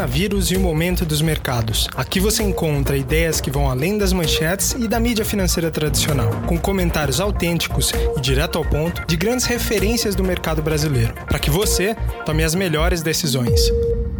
coronavírus e o momento dos mercados. Aqui você encontra ideias que vão além das manchetes e da mídia financeira tradicional, com comentários autênticos e direto ao ponto de grandes referências do mercado brasileiro, para que você tome as melhores decisões.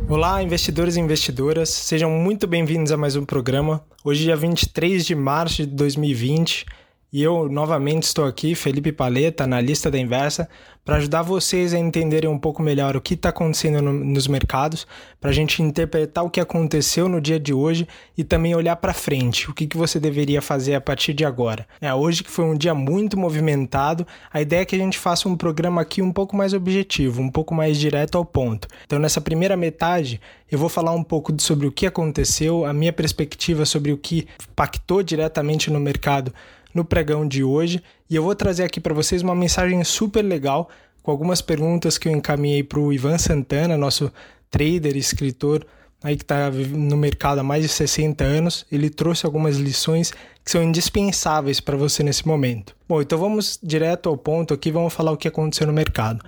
Olá, investidores e investidoras, sejam muito bem-vindos a mais um programa. Hoje, dia 23 de março de 2020, e eu novamente estou aqui, Felipe Paleta, analista da Inversa, para ajudar vocês a entenderem um pouco melhor o que está acontecendo nos mercados, para a gente interpretar o que aconteceu no dia de hoje e também olhar para frente, o que você deveria fazer a partir de agora. Hoje, que foi um dia muito movimentado, a ideia é que a gente faça um programa aqui um pouco mais objetivo, um pouco mais direto ao ponto. Então, nessa primeira metade, eu vou falar um pouco sobre o que aconteceu, a minha perspectiva sobre o que impactou diretamente no mercado no pregão de hoje, e eu vou trazer aqui para vocês uma mensagem super legal com algumas perguntas que eu encaminhei para o Ivan Santana, nosso trader e escritor aí que está no mercado há mais de 60 anos. Ele trouxe algumas lições que são indispensáveis para você nesse momento. Bom, então vamos direto ao ponto aqui, vamos falar o que aconteceu no mercado.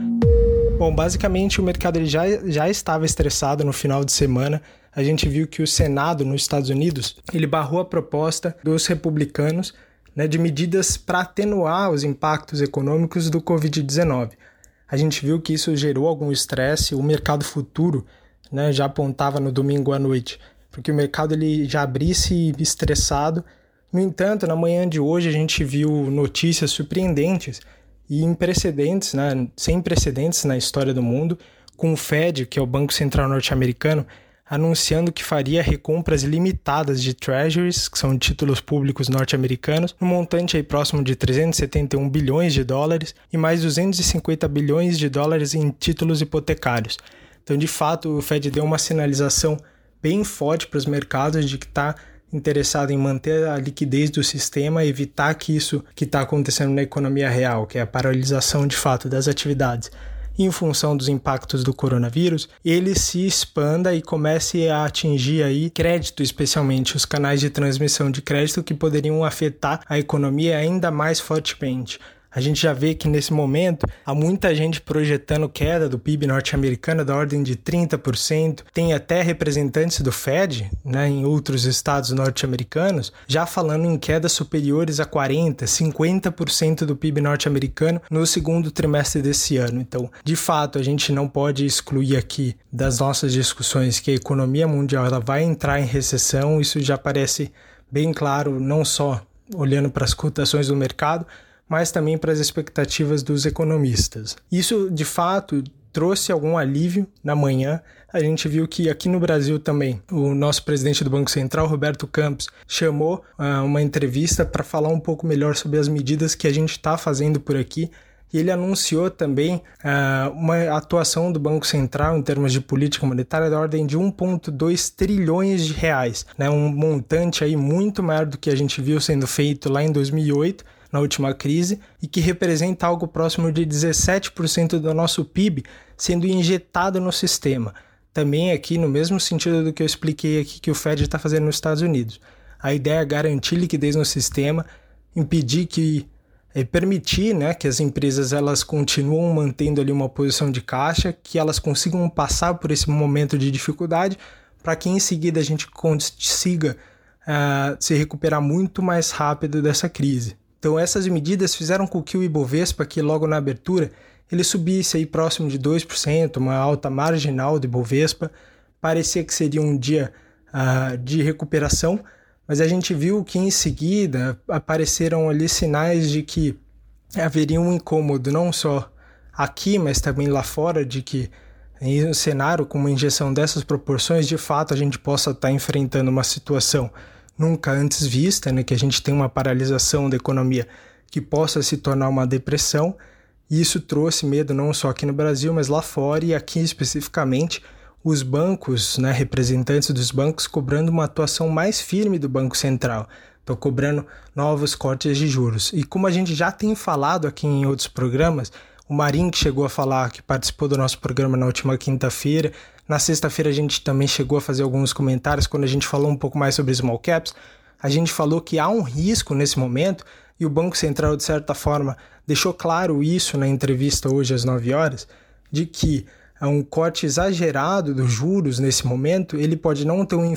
Bom, basicamente o mercado ele já estava estressado no final de semana. A gente viu que o Senado nos Estados Unidos ele barrou a proposta dos republicanos, né, de medidas para atenuar os impactos econômicos do Covid-19. A gente viu que isso gerou algum estresse. O mercado futuro, né, já apontava no domingo à noite, porque o mercado ele já abrisse estressado. No entanto, na manhã de hoje a gente viu notícias surpreendentes e sem precedentes na história do mundo, com o Fed, que é o Banco Central norte-americano, anunciando que faria recompras limitadas de treasuries, que são títulos públicos norte-americanos, no montante aí próximo de 371 bilhões de dólares e mais 250 bilhões de dólares em títulos hipotecários. Então, de fato, o Fed deu uma sinalização bem forte para os mercados de que está interessado em manter a liquidez do sistema e evitar que isso que está acontecendo na economia real, que é a paralisação de fato das atividades, em função dos impactos do coronavírus, ele se expanda e comece a atingir aí crédito, especialmente os canais de transmissão de crédito que poderiam afetar a economia ainda mais fortemente. A gente já vê que nesse momento há muita gente projetando queda do PIB norte-americano da ordem de 30%. Tem até representantes do Fed, né, em outros estados norte-americanos já falando em quedas superiores a 40%, 50% do PIB norte-americano no segundo trimestre desse ano. Então, de fato, a gente não pode excluir aqui das nossas discussões que a economia mundial ela vai entrar em recessão. Isso já parece bem claro, não só olhando para as cotações do mercado, mas também para as expectativas dos economistas. Isso, de fato, trouxe algum alívio na manhã. A gente viu que aqui no Brasil também o nosso presidente do Banco Central, Roberto Campos, chamou uma entrevista para falar um pouco melhor sobre as medidas que a gente está fazendo por aqui. E ele anunciou também uma atuação do Banco Central em termos de política monetária da ordem de 1,2 trilhões de reais. Né? Um montante aí muito maior do que a gente viu sendo feito lá em 2008, na última crise, e que representa algo próximo de 17% do nosso PIB sendo injetado no sistema. Também aqui no mesmo sentido do que eu expliquei aqui que o Fed está fazendo nos Estados Unidos. A ideia é garantir liquidez no sistema, permitir, né, que as empresas elas continuam mantendo ali uma posição de caixa, que elas consigam passar por esse momento de dificuldade, para que em seguida a gente consiga se recuperar muito mais rápido dessa crise. Então essas medidas fizeram com que o Ibovespa, que logo na abertura, ele subisse aí próximo de 2%, uma alta marginal do Ibovespa. Parecia que seria um dia de recuperação, mas a gente viu que em seguida apareceram ali sinais de que haveria um incômodo, não só aqui, mas também lá fora, de que em um cenário com uma injeção dessas proporções, de fato a gente possa estar enfrentando uma situação nunca antes vista, né, que a gente tem uma paralisação da economia que possa se tornar uma depressão. E isso trouxe medo não só aqui no Brasil, mas lá fora, e aqui especificamente os bancos, né, representantes dos bancos cobrando uma atuação mais firme do Banco Central. Estão cobrando novos cortes de juros. E como a gente já tem falado aqui em outros programas, o Marinho que chegou a falar, que participou do nosso programa na última quinta-feira, na sexta-feira a gente também chegou a fazer alguns comentários quando a gente falou um pouco mais sobre small caps. A gente falou que há um risco nesse momento e o Banco Central, de certa forma, deixou claro isso na entrevista hoje às 9 horas, de que um corte exagerado dos juros nesse momento, ele pode não ter um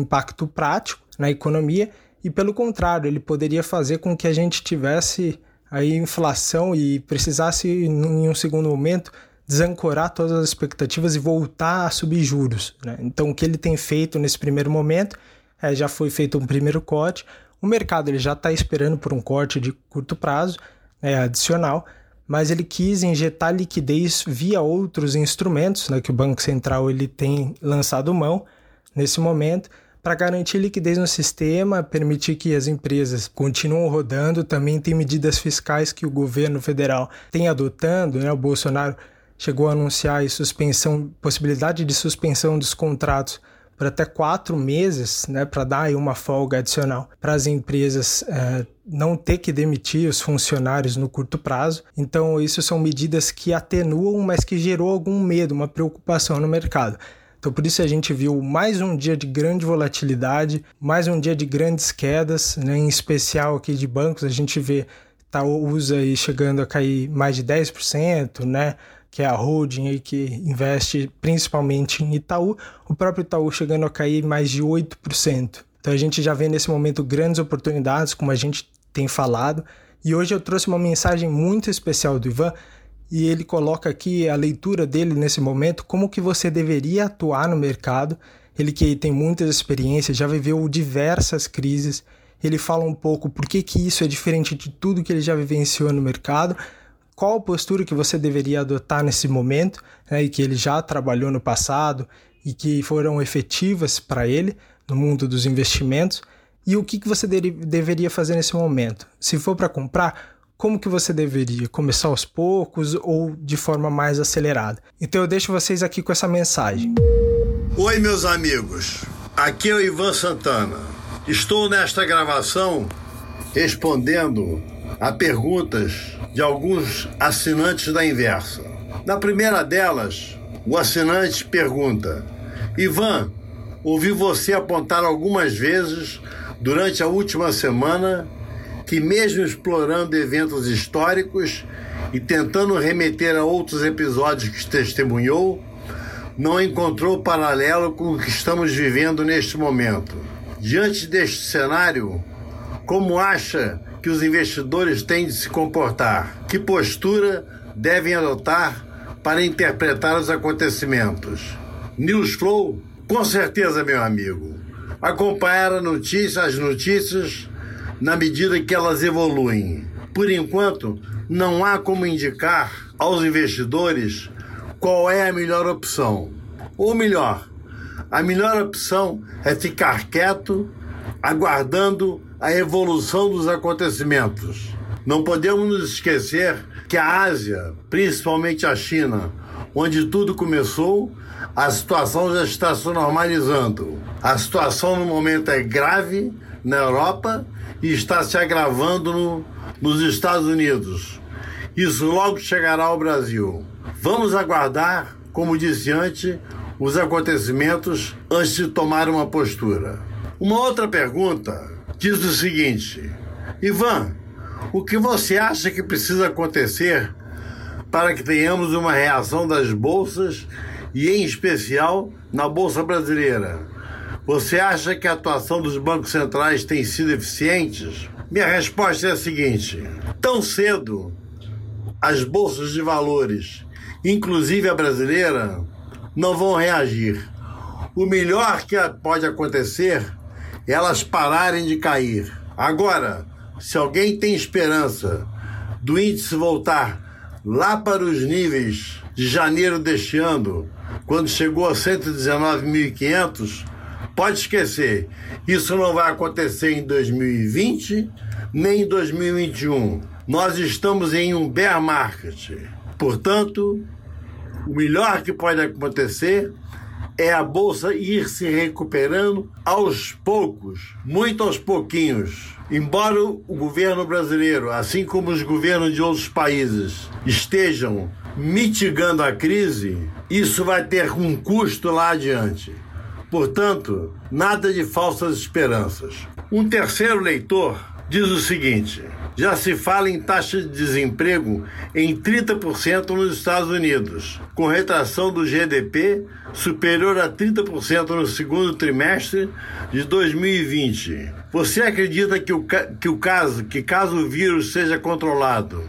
impacto prático na economia e, pelo contrário, ele poderia fazer com que a gente tivesse aí inflação e precisasse, em um segundo momento, desancorar todas as expectativas e voltar a subir juros, né? Então, o que ele tem feito nesse primeiro momento, já foi feito um primeiro corte, o mercado ele já está esperando por um corte de curto prazo, adicional, mas ele quis injetar liquidez via outros instrumentos, né, que o Banco Central ele tem lançado mão nesse momento, para garantir liquidez no sistema, permitir que as empresas continuem rodando. Também tem medidas fiscais que o governo federal tem adotando, né? O Bolsonaro chegou a anunciar a possibilidade de suspensão dos contratos por até 4 meses, né, para dar aí uma folga adicional para as empresas não ter que demitir os funcionários no curto prazo. Então, isso são medidas que atenuam, mas que gerou algum medo, uma preocupação no mercado. Então, por isso a gente viu mais um dia de grande volatilidade, mais um dia de grandes quedas, né, em especial aqui de bancos. A gente vê Itaúsa aí chegando a cair mais de 10%, né, que é a holding aí que investe principalmente em Itaú, o próprio Itaú chegando a cair mais de 8%. Então a gente já vê nesse momento grandes oportunidades, como a gente tem falado, e hoje eu trouxe uma mensagem muito especial do Ivan, e ele coloca aqui a leitura dele nesse momento, como que você deveria atuar no mercado. Ele que tem muitas experiências, já viveu diversas crises, ele fala um pouco por que isso é diferente de tudo que ele já vivenciou no mercado, qual a postura que você deveria adotar nesse momento, né, e que ele já trabalhou no passado e que foram efetivas para ele no mundo dos investimentos, e o que você deveria fazer nesse momento. Se for para comprar, como que você deveria? Começar aos poucos ou de forma mais acelerada? Então eu deixo vocês aqui com essa mensagem. Oi, meus amigos, aqui é o Ivan Santana. Estou nesta gravação respondendo a perguntas de alguns assinantes da Inversa. Na primeira delas, o assinante pergunta: Ivan, ouvi você apontar algumas vezes durante a última semana que, mesmo explorando eventos históricos e tentando remeter a outros episódios que testemunhou, não encontrou paralelo com o que estamos vivendo neste momento. Diante deste cenário, como acha que os investidores têm de se comportar? Que postura devem adotar para interpretar os acontecimentos? News Flow? Com certeza, meu amigo. Acompanhar as notícias na medida que elas evoluem. Por enquanto, não há como indicar aos investidores qual é a melhor opção. Ou melhor, a melhor opção é ficar quieto, aguardando a evolução dos acontecimentos. Não podemos nos esquecer que a Ásia, principalmente a China, onde tudo começou, a situação já está se normalizando. A situação no momento é grave na Europa e está se agravando nos Estados Unidos. Isso logo chegará ao Brasil. Vamos aguardar, como disse antes, os acontecimentos antes de tomar uma postura. Uma outra pergunta diz o seguinte: Ivan, o que você acha que precisa acontecer para que tenhamos uma reação das bolsas e, em especial, na Bolsa Brasileira? Você acha que a atuação dos bancos centrais tem sido eficiente? Minha resposta é a seguinte: tão cedo, as bolsas de valores, inclusive a brasileira, não vão reagir. O melhor que pode acontecer elas pararem de cair. Agora, se alguém tem esperança do índice voltar lá para os níveis de janeiro deste ano, quando chegou a 119.500, pode esquecer, isso não vai acontecer em 2020 nem em 2021. Nós estamos em um bear market. Portanto, o melhor que pode acontecer é a Bolsa ir se recuperando aos poucos, muito aos pouquinhos. Embora o governo brasileiro, assim como os governos de outros países, estejam mitigando a crise, isso vai ter um custo lá adiante. Portanto, nada de falsas esperanças. Um terceiro leitor diz o seguinte: já se fala em taxa de desemprego em 30% nos Estados Unidos, com retração do GDP superior a 30% no segundo trimestre de 2020. Você acredita que caso o vírus seja controlado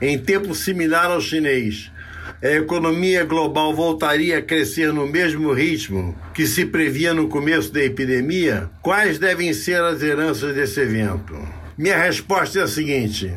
em tempo similar ao chinês, a economia global voltaria a crescer no mesmo ritmo que se previa no começo da epidemia? Quais devem ser as heranças desse evento? Minha resposta é a seguinte: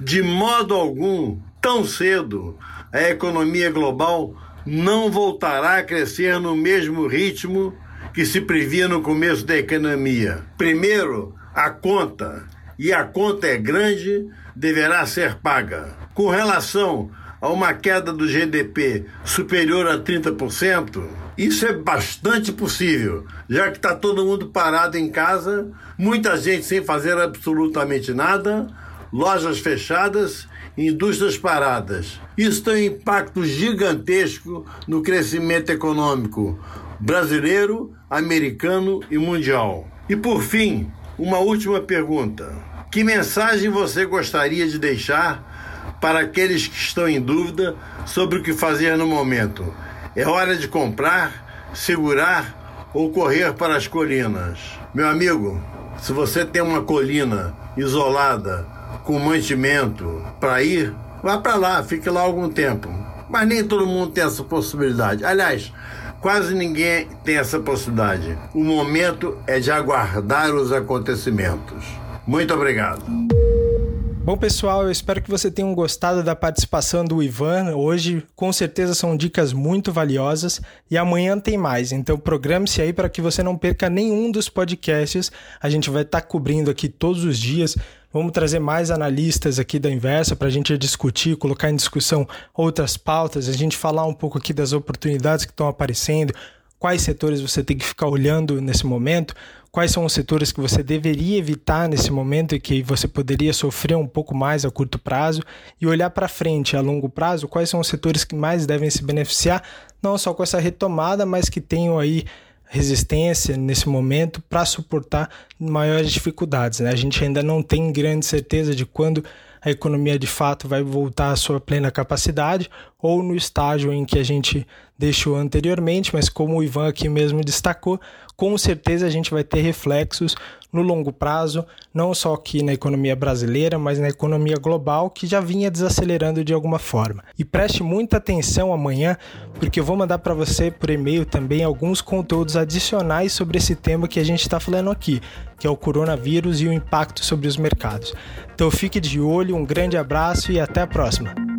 de modo algum, tão cedo, a economia global não voltará a crescer no mesmo ritmo que se previa no começo da economia. Primeiro, a conta, e a conta é grande, deverá ser paga. Com relação a uma queda do GDP superior a 30%, isso é bastante possível, já que está todo mundo parado em casa, muita gente sem fazer absolutamente nada, lojas fechadas, indústrias paradas. Isso tem um impacto gigantesco no crescimento econômico brasileiro, americano e mundial. E por fim, uma última pergunta: que mensagem você gostaria de deixar para aqueles que estão em dúvida sobre o que fazer no momento? É hora de comprar, segurar ou correr para as colinas? Meu amigo, se você tem uma colina isolada, com mantimento para ir, vá para lá, fique lá algum tempo. Mas nem todo mundo tem essa possibilidade. Aliás, quase ninguém tem essa possibilidade. O momento é de aguardar os acontecimentos. Muito obrigado. Bom, pessoal, eu espero que você tenham gostado da participação do Ivan hoje. Com certeza são dicas muito valiosas e amanhã tem mais. Então programe-se aí para que você não perca nenhum dos podcasts. A gente vai estar cobrindo aqui todos os dias. Vamos trazer mais analistas aqui da Inversa para a gente discutir, colocar em discussão outras pautas, a gente falar um pouco aqui das oportunidades que estão aparecendo, quais setores você tem que ficar olhando nesse momento, quais são os setores que você deveria evitar nesse momento e que você poderia sofrer um pouco mais a curto prazo, e olhar para frente a longo prazo, quais são os setores que mais devem se beneficiar, não só com essa retomada, mas que tenham aí resistência nesse momento para suportar maiores dificuldades, né? A gente ainda não tem grande certeza de quando a economia de fato vai voltar à sua plena capacidade ou no estágio em que a gente deixou anteriormente, mas como o Ivan aqui mesmo destacou, com certeza a gente vai ter reflexos no longo prazo, não só aqui na economia brasileira, mas na economia global, que já vinha desacelerando de alguma forma. E preste muita atenção amanhã, porque eu vou mandar para você por e-mail também alguns conteúdos adicionais sobre esse tema que a gente está falando aqui, que é o coronavírus e o impacto sobre os mercados. Então fique de olho, um grande abraço e até a próxima!